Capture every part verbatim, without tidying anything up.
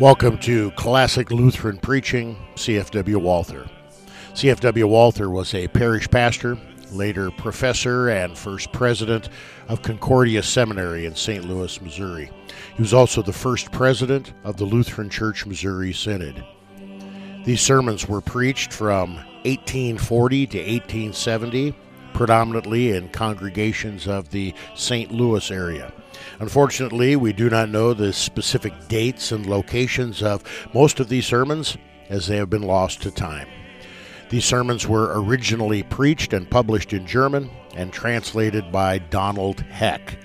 Welcome to Classic Lutheran Preaching, C F W. Walther. C F W. Walther was a parish pastor, later professor, and first president of Concordia Seminary in Saint Louis, Missouri. He was also the first president of the Lutheran Church Missouri Synod. These sermons were preached from eighteen forty to eighteen seventy, predominantly in congregations of the Saint Louis area. Unfortunately, we do not know the specific dates and locations of most of these sermons, as they have been lost to time. These sermons were originally preached and published in German and translated by Donald Heck.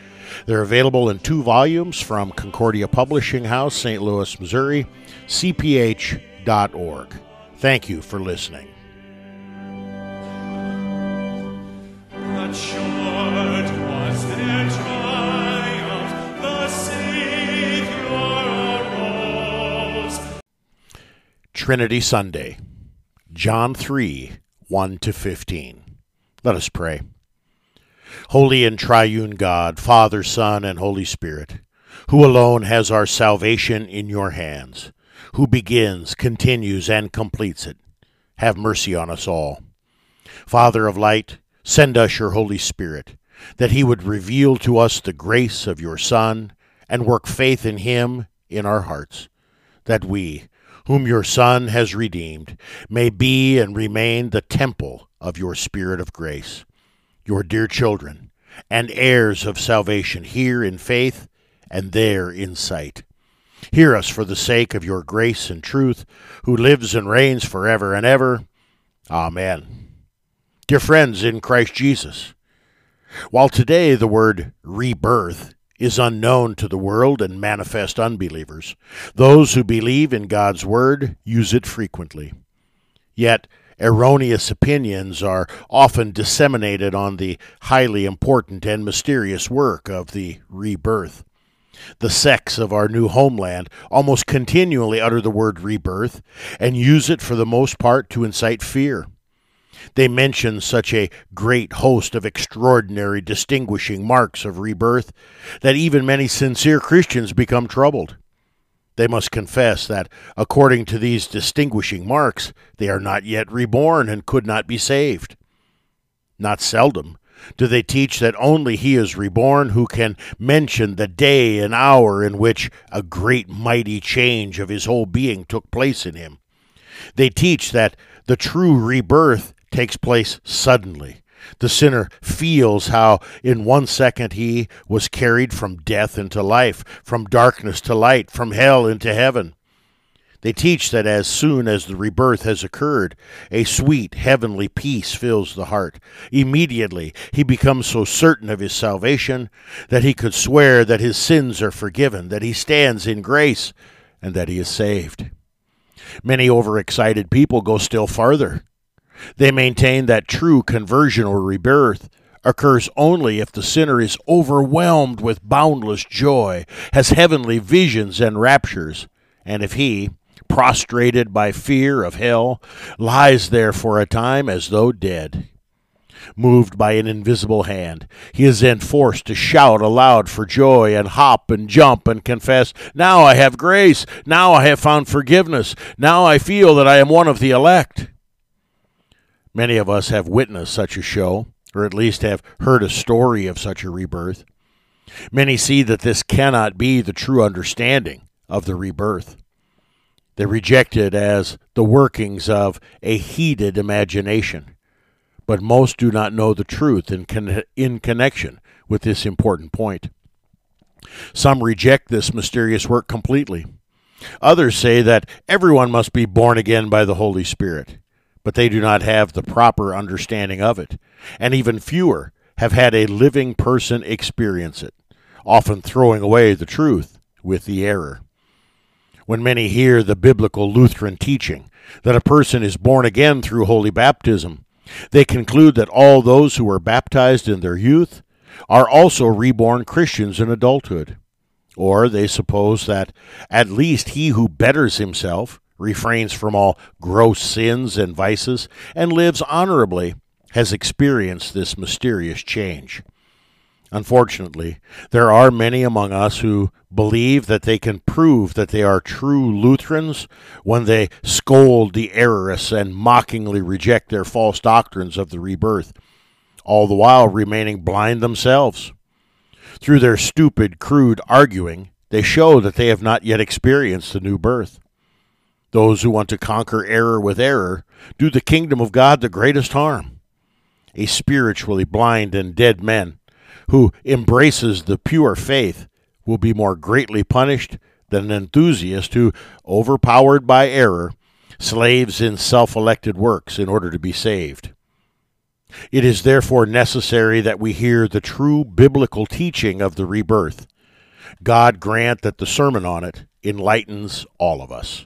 They're available in two volumes from Concordia Publishing House, Saint Louis, Missouri, c p h dot org. Thank you for listening. Trinity Sunday, John three, one to fifteen. Let us pray. Holy and triune God, Father, Son, and Holy Spirit, who alone has our salvation in your hands, who begins, continues, and completes it, have mercy on us all. Father of light, send us your Holy Spirit, that he would reveal to us the grace of your Son and work faith in him in our hearts, that we, whom your Son has redeemed, may be and remain the temple of your Spirit of grace, your dear children, and heirs of salvation here in faith and there in sight. Hear us for the sake of your grace and truth, who lives and reigns forever and ever. Amen. Dear friends in Christ Jesus, while today the word rebirth is unknown to the world and manifest unbelievers, those who believe in God's word use it frequently. Yet, erroneous opinions are often disseminated on the highly important and mysterious work of the rebirth. The sects of our new homeland almost continually utter the word rebirth and use it for the most part to incite fear. They mention such a great host of extraordinary distinguishing marks of rebirth that even many sincere Christians become troubled. They must confess that, according to these distinguishing marks, they are not yet reborn and could not be saved. Not seldom do they teach that only he is reborn who can mention the day and hour in which a great mighty change of his whole being took place in him. They teach that the true rebirth takes place suddenly. The sinner feels how in one second he was carried from death into life, from darkness to light, from hell into heaven. They teach that as soon as the rebirth has occurred, a sweet heavenly peace fills the heart. Immediately he becomes so certain of his salvation that he could swear that his sins are forgiven, that he stands in grace, and that he is saved. Many overexcited people go still farther. They maintain that true conversion or rebirth occurs only if the sinner is overwhelmed with boundless joy, has heavenly visions and raptures, and if he, prostrated by fear of hell, lies there for a time as though dead. Moved by an invisible hand, he is then forced to shout aloud for joy and hop and jump and confess, "Now I have grace, now I have found forgiveness, now I feel that I am one of the elect." Many of us have witnessed such a show, or at least have heard a story of such a rebirth. Many see that this cannot be the true understanding of the rebirth. They reject it as the workings of a heated imagination. But most do not know the truth in con- in connection with this important point. Some reject this mysterious work completely. Others say that everyone must be born again by the Holy Spirit, but they do not have the proper understanding of it, and even fewer have had a living person experience it, often throwing away the truth with the error. When many hear the biblical Lutheran teaching that a person is born again through holy baptism, they conclude that all those who were baptized in their youth are also reborn Christians in adulthood, or they suppose that at least he who betters himself, refrains from all gross sins and vices, and lives honorably, has experienced this mysterious change. Unfortunately, there are many among us who believe that they can prove that they are true Lutherans when they scold the errorists and mockingly reject their false doctrines of the rebirth, all the while remaining blind themselves. Through their stupid, crude arguing, they show that they have not yet experienced the new birth. Those who want to conquer error with error do the kingdom of God the greatest harm. A spiritually blind and dead man who embraces the pure faith will be more greatly punished than an enthusiast who, overpowered by error, slaves in self-elected works in order to be saved. It is therefore necessary that we hear the true biblical teaching of the rebirth. God grant that the sermon on it enlightens all of us.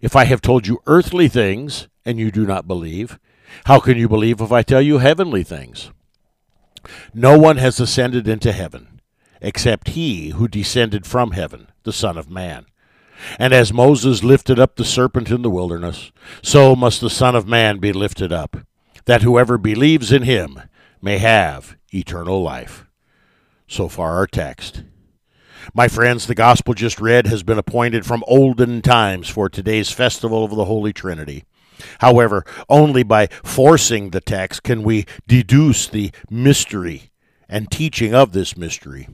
If I have told you earthly things, and you do not believe, how can you believe if I tell you heavenly things? No one has ascended into heaven, except he who descended from heaven, the Son of Man. And as Moses lifted up the serpent in the wilderness, so must the Son of Man be lifted up, that whoever believes in him may have eternal life." So far our text. My friends, the gospel just read has been appointed from olden times for today's festival of the Holy Trinity. However, only by forcing the text can we deduce the mystery and teaching of this mystery.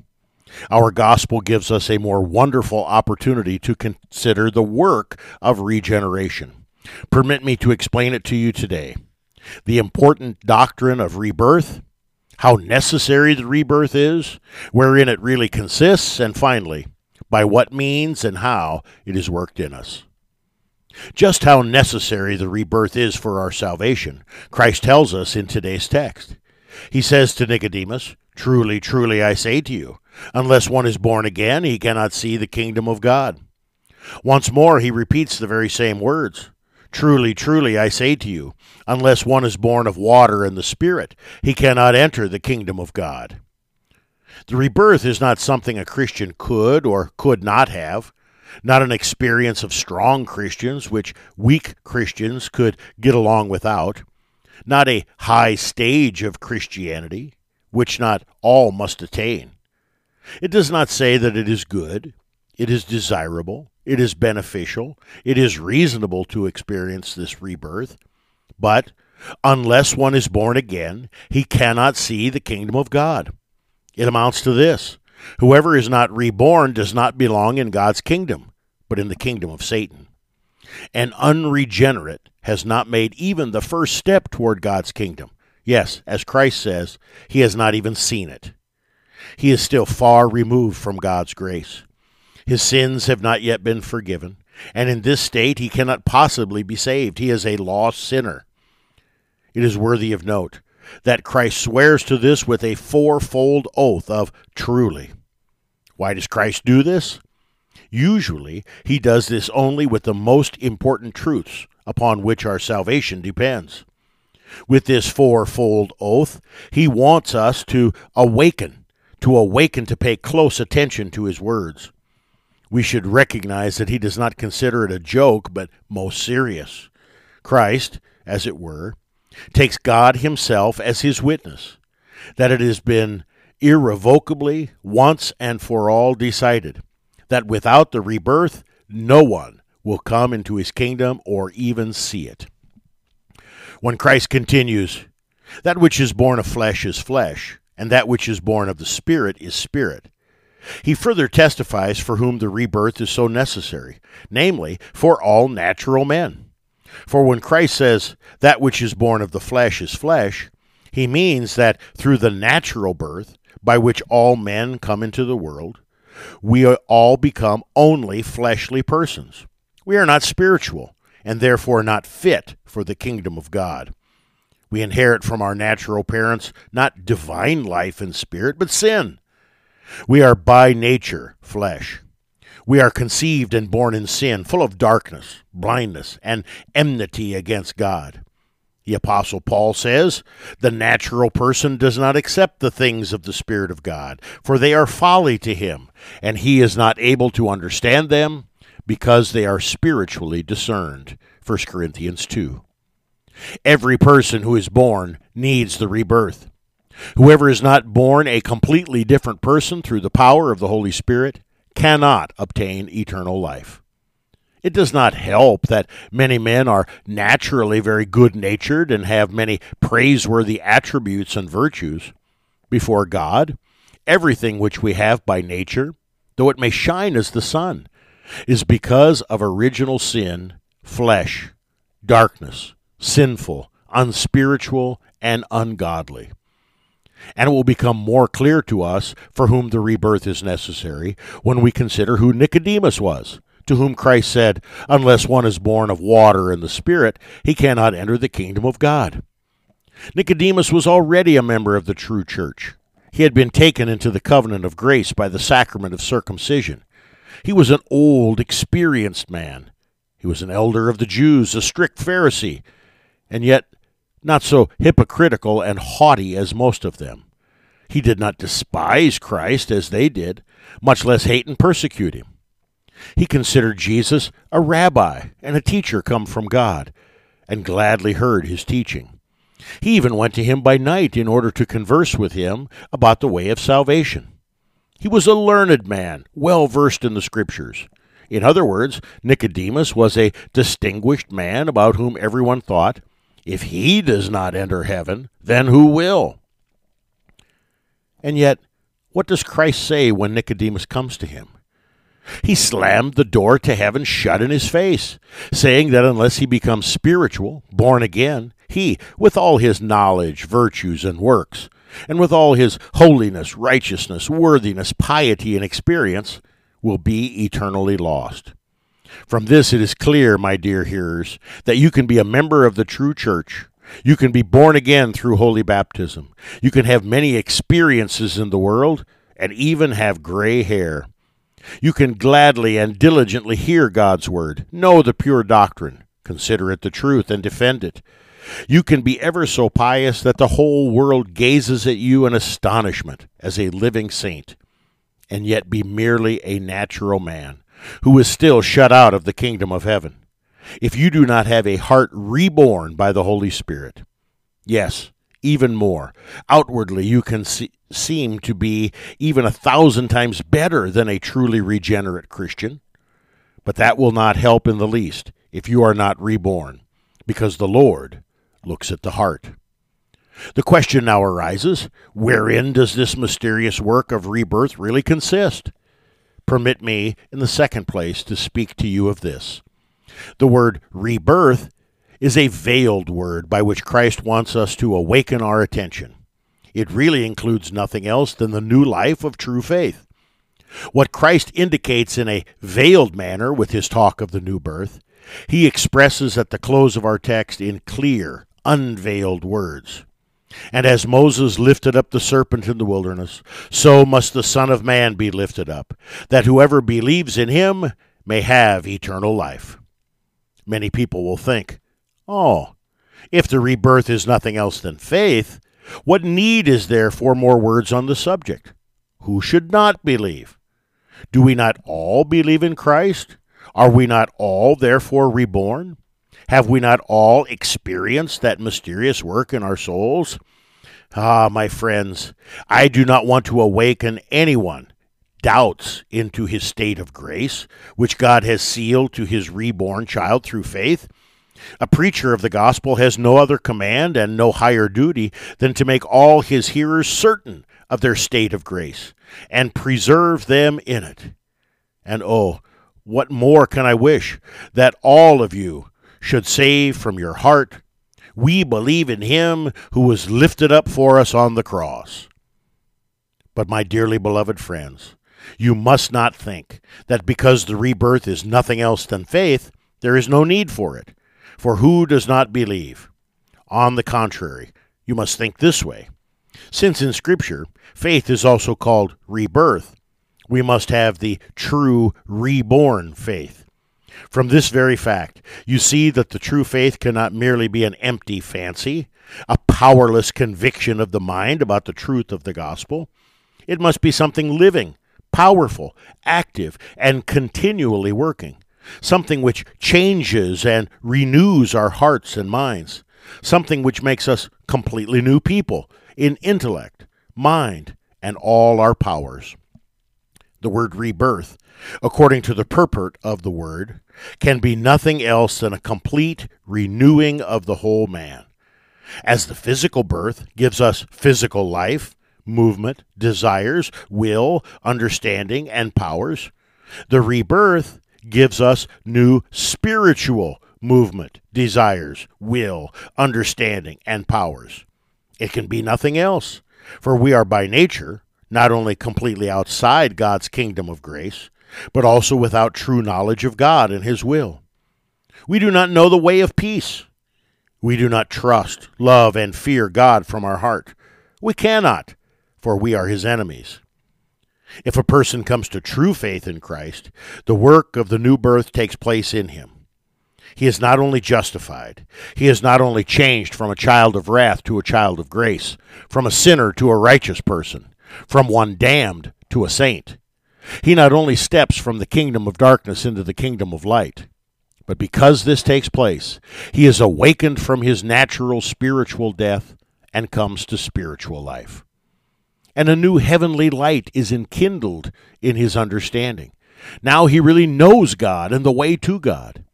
Our gospel gives us a more wonderful opportunity to consider the work of regeneration. Permit me to explain it to you today. The important doctrine of rebirth, how necessary the rebirth is, wherein it really consists, and finally, by what means and how it is worked in us. Just how necessary the rebirth is for our salvation, Christ tells us in today's text. He says to Nicodemus, "Truly, truly, I say to you, unless one is born again, he cannot see the kingdom of God." Once more, he repeats the very same words. "Truly, truly, I say to you, unless one is born of water and the Spirit, he cannot enter the kingdom of God." The rebirth is not something a Christian could or could not have, not an experience of strong Christians which weak Christians could get along without, not a high stage of Christianity which not all must attain. It does not say that it is good, it is desirable, it is beneficial, it is reasonable to experience this rebirth, but unless one is born again, he cannot see the kingdom of God. It amounts to this: whoever is not reborn does not belong in God's kingdom, but in the kingdom of Satan. An unregenerate has not made even the first step toward God's kingdom. Yes, as Christ says, he has not even seen it. He is still far removed from God's grace. His sins have not yet been forgiven, and in this state he cannot possibly be saved. He is a lost sinner. It is worthy of note that Christ swears to this with a fourfold oath of "truly." Why does Christ do this? Usually, he does this only with the most important truths upon which our salvation depends. With this fourfold oath, he wants us to awaken, to awaken to pay close attention to his words. we should recognize that he does not consider it a joke, but most serious. Christ, as it were, takes God himself as his witness, that it has been irrevocably, once and for all decided, that without the rebirth, no one will come into his kingdom or even see it. When Christ continues, that which is born of flesh is flesh, and that which is born of the Spirit is spirit. He further testifies for whom the rebirth is so necessary, namely, for all natural men. For when Christ says, that which is born of the flesh is flesh, he means that through the natural birth, by which all men come into the world, we all become only fleshly persons. We are not spiritual, and therefore not fit for the kingdom of God. We inherit from our natural parents not divine life and spirit, but sin. We are by nature flesh. We are conceived and born in sin, full of darkness, blindness, and enmity against God. The Apostle Paul says, the natural person does not accept the things of the Spirit of God, for they are folly to him, and he is not able to understand them, because they are spiritually discerned. First Corinthians two. Every person who is born needs the rebirth. Whoever is not born a completely different person through the power of the Holy Spirit cannot obtain eternal life. It does not help that many men are naturally very good-natured and have many praiseworthy attributes and virtues. Before God, everything which we have by nature, though it may shine as the sun, is because of original sin, flesh, darkness, sinful, unspiritual, and ungodly. And it will become more clear to us for whom the rebirth is necessary when we consider who Nicodemus was, to whom Christ said, unless one is born of water and the Spirit, he cannot enter the kingdom of God. Nicodemus was already a member of the true church. He had been taken into the covenant of grace by the sacrament of circumcision. He was an old, experienced man. He was an elder of the Jews, a strict Pharisee, and yet not so hypocritical and haughty as most of them. He did not despise Christ as they did, much less hate and persecute him. He considered Jesus a rabbi and a teacher come from God, and gladly heard his teaching. He even went to him by night in order to converse with him about the way of salvation. He was a learned man, well versed in the Scriptures. In other words, Nicodemus was a distinguished man about whom everyone thought, if he does not enter heaven, then who will? And yet, what does Christ say when Nicodemus comes to him? He slammed the door to heaven shut in his face, saying that unless he becomes spiritual, born again, he, with all his knowledge, virtues, and works, and with all his holiness, righteousness, worthiness, piety, and experience, will be eternally lost. From this it is clear, my dear hearers, that you can be a member of the true church. You can be born again through holy baptism. You can have many experiences in the world, and even have gray hair. You can gladly and diligently hear God's word, know the pure doctrine, consider it the truth, and defend it. You can be ever so pious that the whole world gazes at you in astonishment as a living saint, and yet be merely a natural man, who is still shut out of the kingdom of heaven, if you do not have a heart reborn by the Holy Spirit. Yes, even more, outwardly you can see, seem to be even a thousand times better than a truly regenerate Christian. But that will not help in the least if you are not reborn, because the Lord looks at the heart. The question now arises, wherein does this mysterious work of rebirth really consist? Permit me, in the second place, to speak to you of this. The word rebirth is a veiled word by which Christ wants us to awaken our attention. It really includes nothing else than the new life of true faith. What Christ indicates in a veiled manner with his talk of the new birth, he expresses at the close of our text in clear, unveiled words. And as Moses lifted up the serpent in the wilderness, so must the Son of Man be lifted up, that whoever believes in him may have eternal life. Many people will think, oh, if the rebirth is nothing else than faith, what need is there for more words on the subject? Who should not believe? Do we not all believe in Christ? Are we not all therefore reborn? Have we not all experienced that mysterious work in our souls? Ah, my friends, I do not want to awaken anyone doubts into his state of grace, which God has sealed to his reborn child through faith. A preacher of the gospel has no other command and no higher duty than to make all his hearers certain of their state of grace and preserve them in it. And oh, what more can I wish that all of you should say from your heart, "We believe in him who was lifted up for us on the cross." But my dearly beloved friends, you must not think that because the rebirth is nothing else than faith, there is no need for it. For who does not believe? On the contrary, you must think this way. Since in Scripture, faith is also called rebirth, we must have the true reborn faith. From this very fact, you see that the true faith cannot merely be an empty fancy, a powerless conviction of the mind about the truth of the gospel. It must be something living, powerful, active, and continually working, something which changes and renews our hearts and minds, something which makes us completely new people in intellect, mind, and all our powers. The word rebirth, according to the purport of the word, can be nothing else than a complete renewing of the whole man. As the physical birth gives us physical life, movement, desires, will, understanding, and powers, the rebirth gives us new spiritual movement, desires, will, understanding, and powers. It can be nothing else, for we are by nature not only completely outside God's kingdom of grace, but also without true knowledge of God and his will. We do not know the way of peace. We do not trust, love, and fear God from our heart. We cannot, for we are his enemies. If a person comes to true faith in Christ, the work of the new birth takes place in him. He is not only justified, he is not only changed from a child of wrath to a child of grace, from a sinner to a righteous person, from one damned to a saint. He not only steps from the kingdom of darkness into the kingdom of light, but because this takes place, he is awakened from his natural spiritual death and comes to spiritual life. And a new heavenly light is enkindled in his understanding. Now he really knows God and the way to God.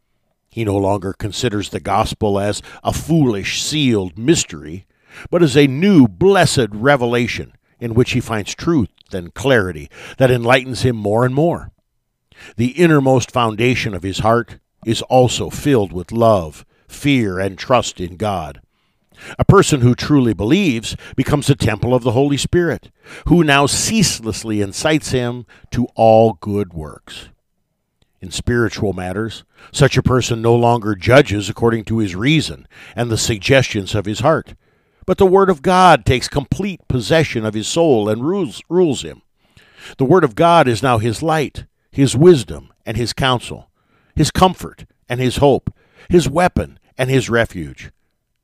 He no longer considers the gospel as a foolish, sealed mystery, but as a new, blessed revelation in which he finds truth and clarity that enlightens him more and more. The innermost foundation of his heart is also filled with love, fear, and trust in God. A person who truly believes becomes a temple of the Holy Spirit, who now ceaselessly incites him to all good works. In spiritual matters, such a person no longer judges according to his reason and the suggestions of his heart, but the Word of God takes complete possession of his soul and rules, rules him. The Word of God is now his light, his wisdom, and his counsel, his comfort and his hope, his weapon and his refuge.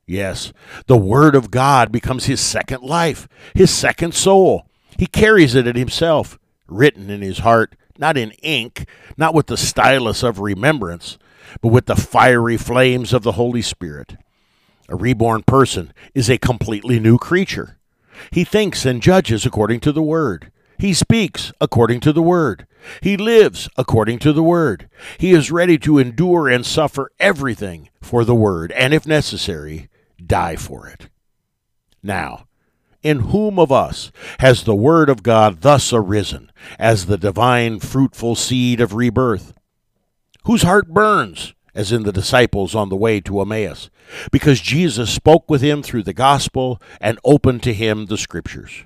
Yes, the Word of God becomes his second life, his second soul. He carries it in himself, written in his heart, not in ink, not with the stylus of remembrance, but with the fiery flames of the Holy Spirit. A reborn person is a completely new creature. He thinks and judges according to the Word. He speaks according to the Word. He lives according to the Word. He is ready to endure and suffer everything for the Word, and if necessary, die for it. Now, in whom of us has the Word of God thus arisen as the divine fruitful seed of rebirth? Whose heart burns, as in the disciples on the way to Emmaus, because Jesus spoke with him through the gospel and opened to him the Scriptures?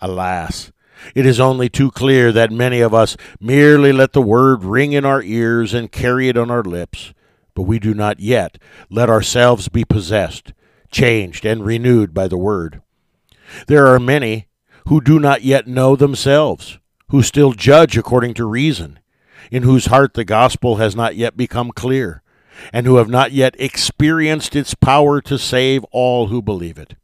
Alas, it is only too clear that many of us merely let the Word ring in our ears and carry it on our lips, but we do not yet let ourselves be possessed, changed, and renewed by the Word. There are many who do not yet know themselves, who still judge according to reason, in whose heart the gospel has not yet become clear, and who have not yet experienced its power to save all who believe it.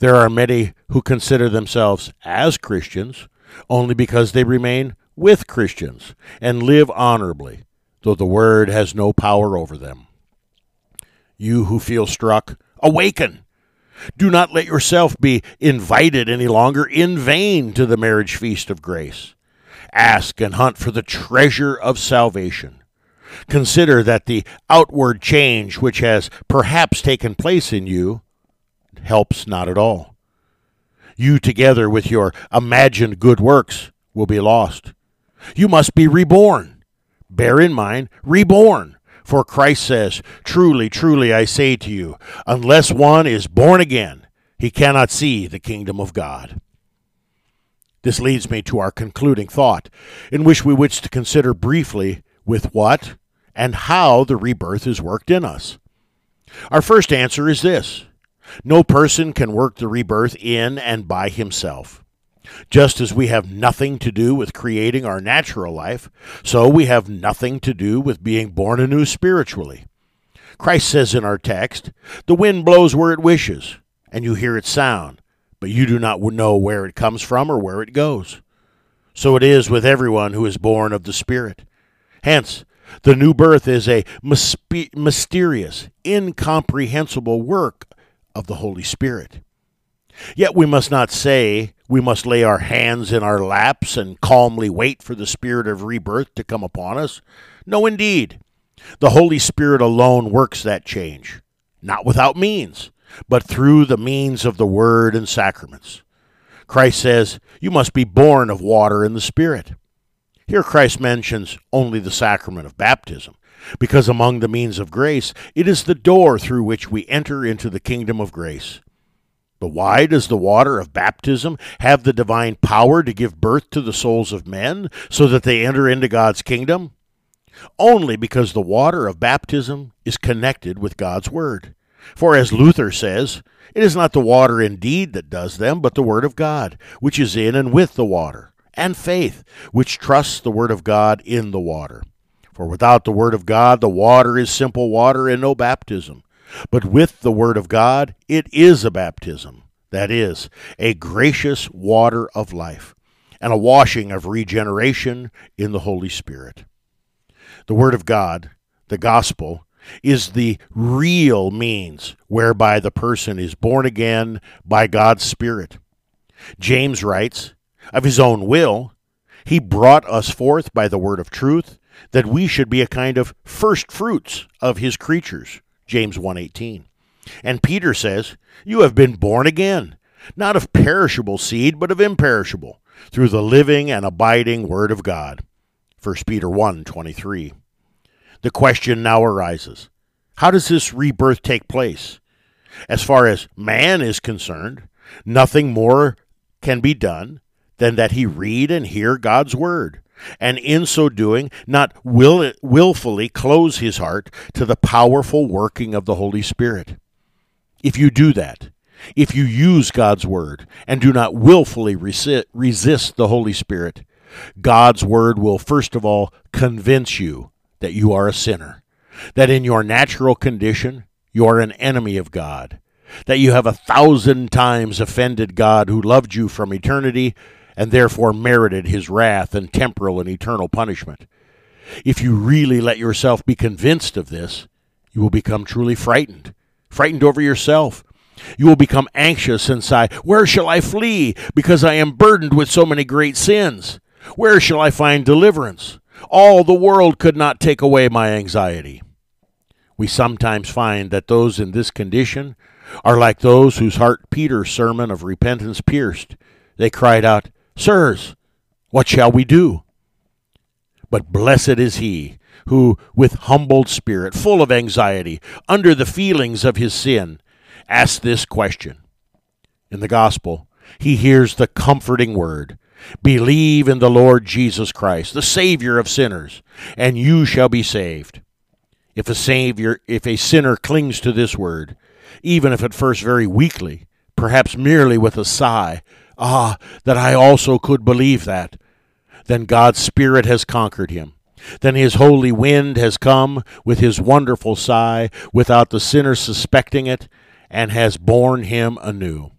There are many who consider themselves as Christians only because they remain with Christians and live honorably, though the word has no power over them. You who feel struck, awaken. Do not let yourself be invited any longer in vain to the marriage feast of grace. Ask and hunt for the treasure of salvation. Consider that the outward change which has perhaps taken place in you helps not at all. You, together with your imagined good works, will be lost. You must be reborn. Bear in mind, reborn. For Christ says, "Truly, truly, I say to you, unless one is born again, he cannot see the kingdom of God." This leads me to our concluding thought, in which we wish to consider briefly with what and how the rebirth is worked in us. Our first answer is this: no person can work the rebirth in and by himself. Just as we have nothing to do with creating our natural life, so we have nothing to do with being born anew spiritually. Christ says in our text, "The wind blows where it wishes, and you hear its sound, but you do not know where it comes from or where it goes." So it is with everyone who is born of the Spirit. Hence, the new birth is a mysterious, incomprehensible work of the Holy Spirit. Yet we must not say we must lay our hands in our laps and calmly wait for the spirit of rebirth to come upon us. No, indeed. The Holy Spirit alone works that change, not without means, but through the means of the Word and sacraments. Christ says, "You must be born of water and the Spirit." Here Christ mentions only the sacrament of baptism, because among the means of grace, it is the door through which we enter into the kingdom of grace. But why does the water of baptism have the divine power to give birth to the souls of men so that they enter into God's kingdom? Only because the water of baptism is connected with God's word. For as Luther says, "It is not the water indeed that does them, but the word of God, which is in and with the water, and faith, which trusts the word of God in the water. For without the word of God, the water is simple water and no baptism. But with the word of God, it is a baptism," that is, a gracious water of life, and a washing of regeneration in the Holy Spirit. The word of God, the gospel, is the real means whereby the person is born again by God's Spirit. James writes, "Of his own will, he brought us forth by the word of truth, that we should be a kind of first fruits of his creatures." James one eighteen. And Peter says, "You have been born again, not of perishable seed, but of imperishable, through the living and abiding word of God." First Peter one twenty-three. The question now arises, how does this rebirth take place? As far as man is concerned, nothing more can be done than that he read and hear God's word, and in so doing not will, willfully close his heart to the powerful working of the Holy Spirit. If you do that, if you use God's word and do not willfully resi- resist the Holy Spirit, God's word will first of all convince you that you are a sinner, that in your natural condition you are an enemy of God, that you have a thousand times offended God who loved you from eternity, and therefore merited his wrath and temporal and eternal punishment. If you really let yourself be convinced of this, you will become truly frightened, frightened over yourself. You will become anxious and sigh, "Where shall I flee? Because I am burdened with so many great sins. Where shall I find deliverance? All the world could not take away my anxiety." We sometimes find that those in this condition are like those whose heart Peter's sermon of repentance pierced. They cried out, "Sirs, what shall we do?" But blessed is he who, with humbled spirit, full of anxiety, under the feelings of his sin, asks this question. In the gospel, he hears the comforting word, "Believe in the Lord Jesus Christ, the Savior of sinners, and you shall be saved." If a savior, if a sinner clings to this word, even if at first very weakly, perhaps merely with a sigh, "Ah, that I also could believe that," then God's Spirit has conquered him. Then his holy wind has come with his wonderful sigh, without the sinner suspecting it, and has born him anew.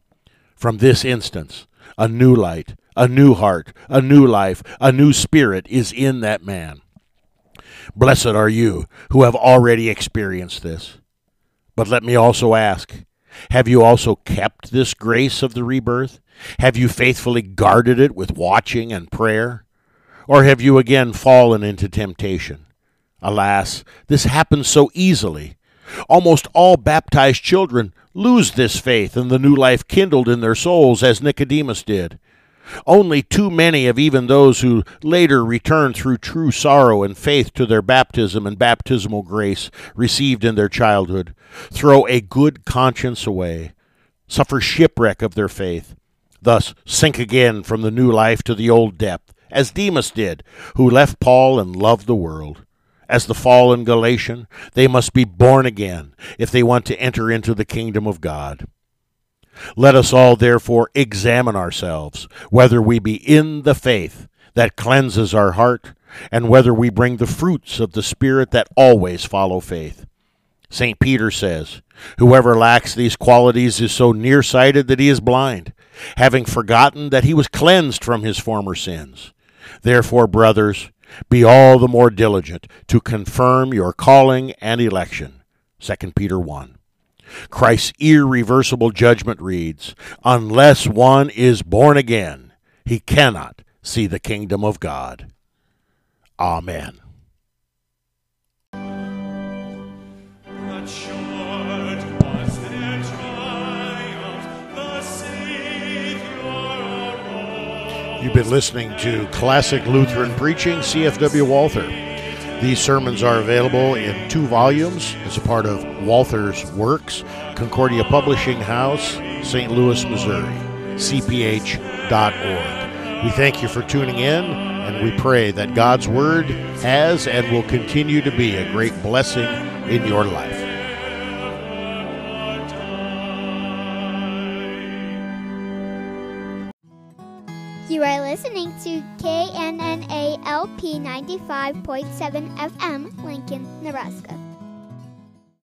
From this instance, a new light, A new heart, a new life, a new spirit is in that man. Blessed are you who have already experienced this. But let me also ask, have you also kept this grace of the rebirth? Have you faithfully guarded it with watching and prayer? Or have you again fallen into temptation? Alas, this happens so easily. Almost all baptized children lose this faith and the new life kindled in their souls, as Nicodemus did. Only too many of even those who later return through true sorrow and faith to their baptism and baptismal grace received in their childhood throw a good conscience away, suffer shipwreck of their faith, thus sink again from the new life to the old depth, as Demas did, who left Paul and loved the world. As the fallen Galatian, they must be born again if they want to enter into the kingdom of God. Let us all therefore examine ourselves, whether we be in the faith that cleanses our heart, and whether we bring the fruits of the Spirit that always follow faith. Saint Peter says, "Whoever lacks these qualities is so nearsighted that he is blind, having forgotten that he was cleansed from his former sins. Therefore, brothers, be all the more diligent to confirm your calling and election." Second Peter one. Christ's irreversible judgment reads, "Unless one is born again, he cannot see the kingdom of God." Amen. You've been listening to Classic Lutheran Preaching, C F W Walther. These sermons are available in two volumes as a part of Walther's Works, Concordia Publishing House, Saint Louis, Missouri, c p h dot org. We thank you for tuning in, and we pray that God's Word has and will continue to be a great blessing in your life. You are listening to K N N A L P ninety-five point seven F M, Lincoln, Nebraska.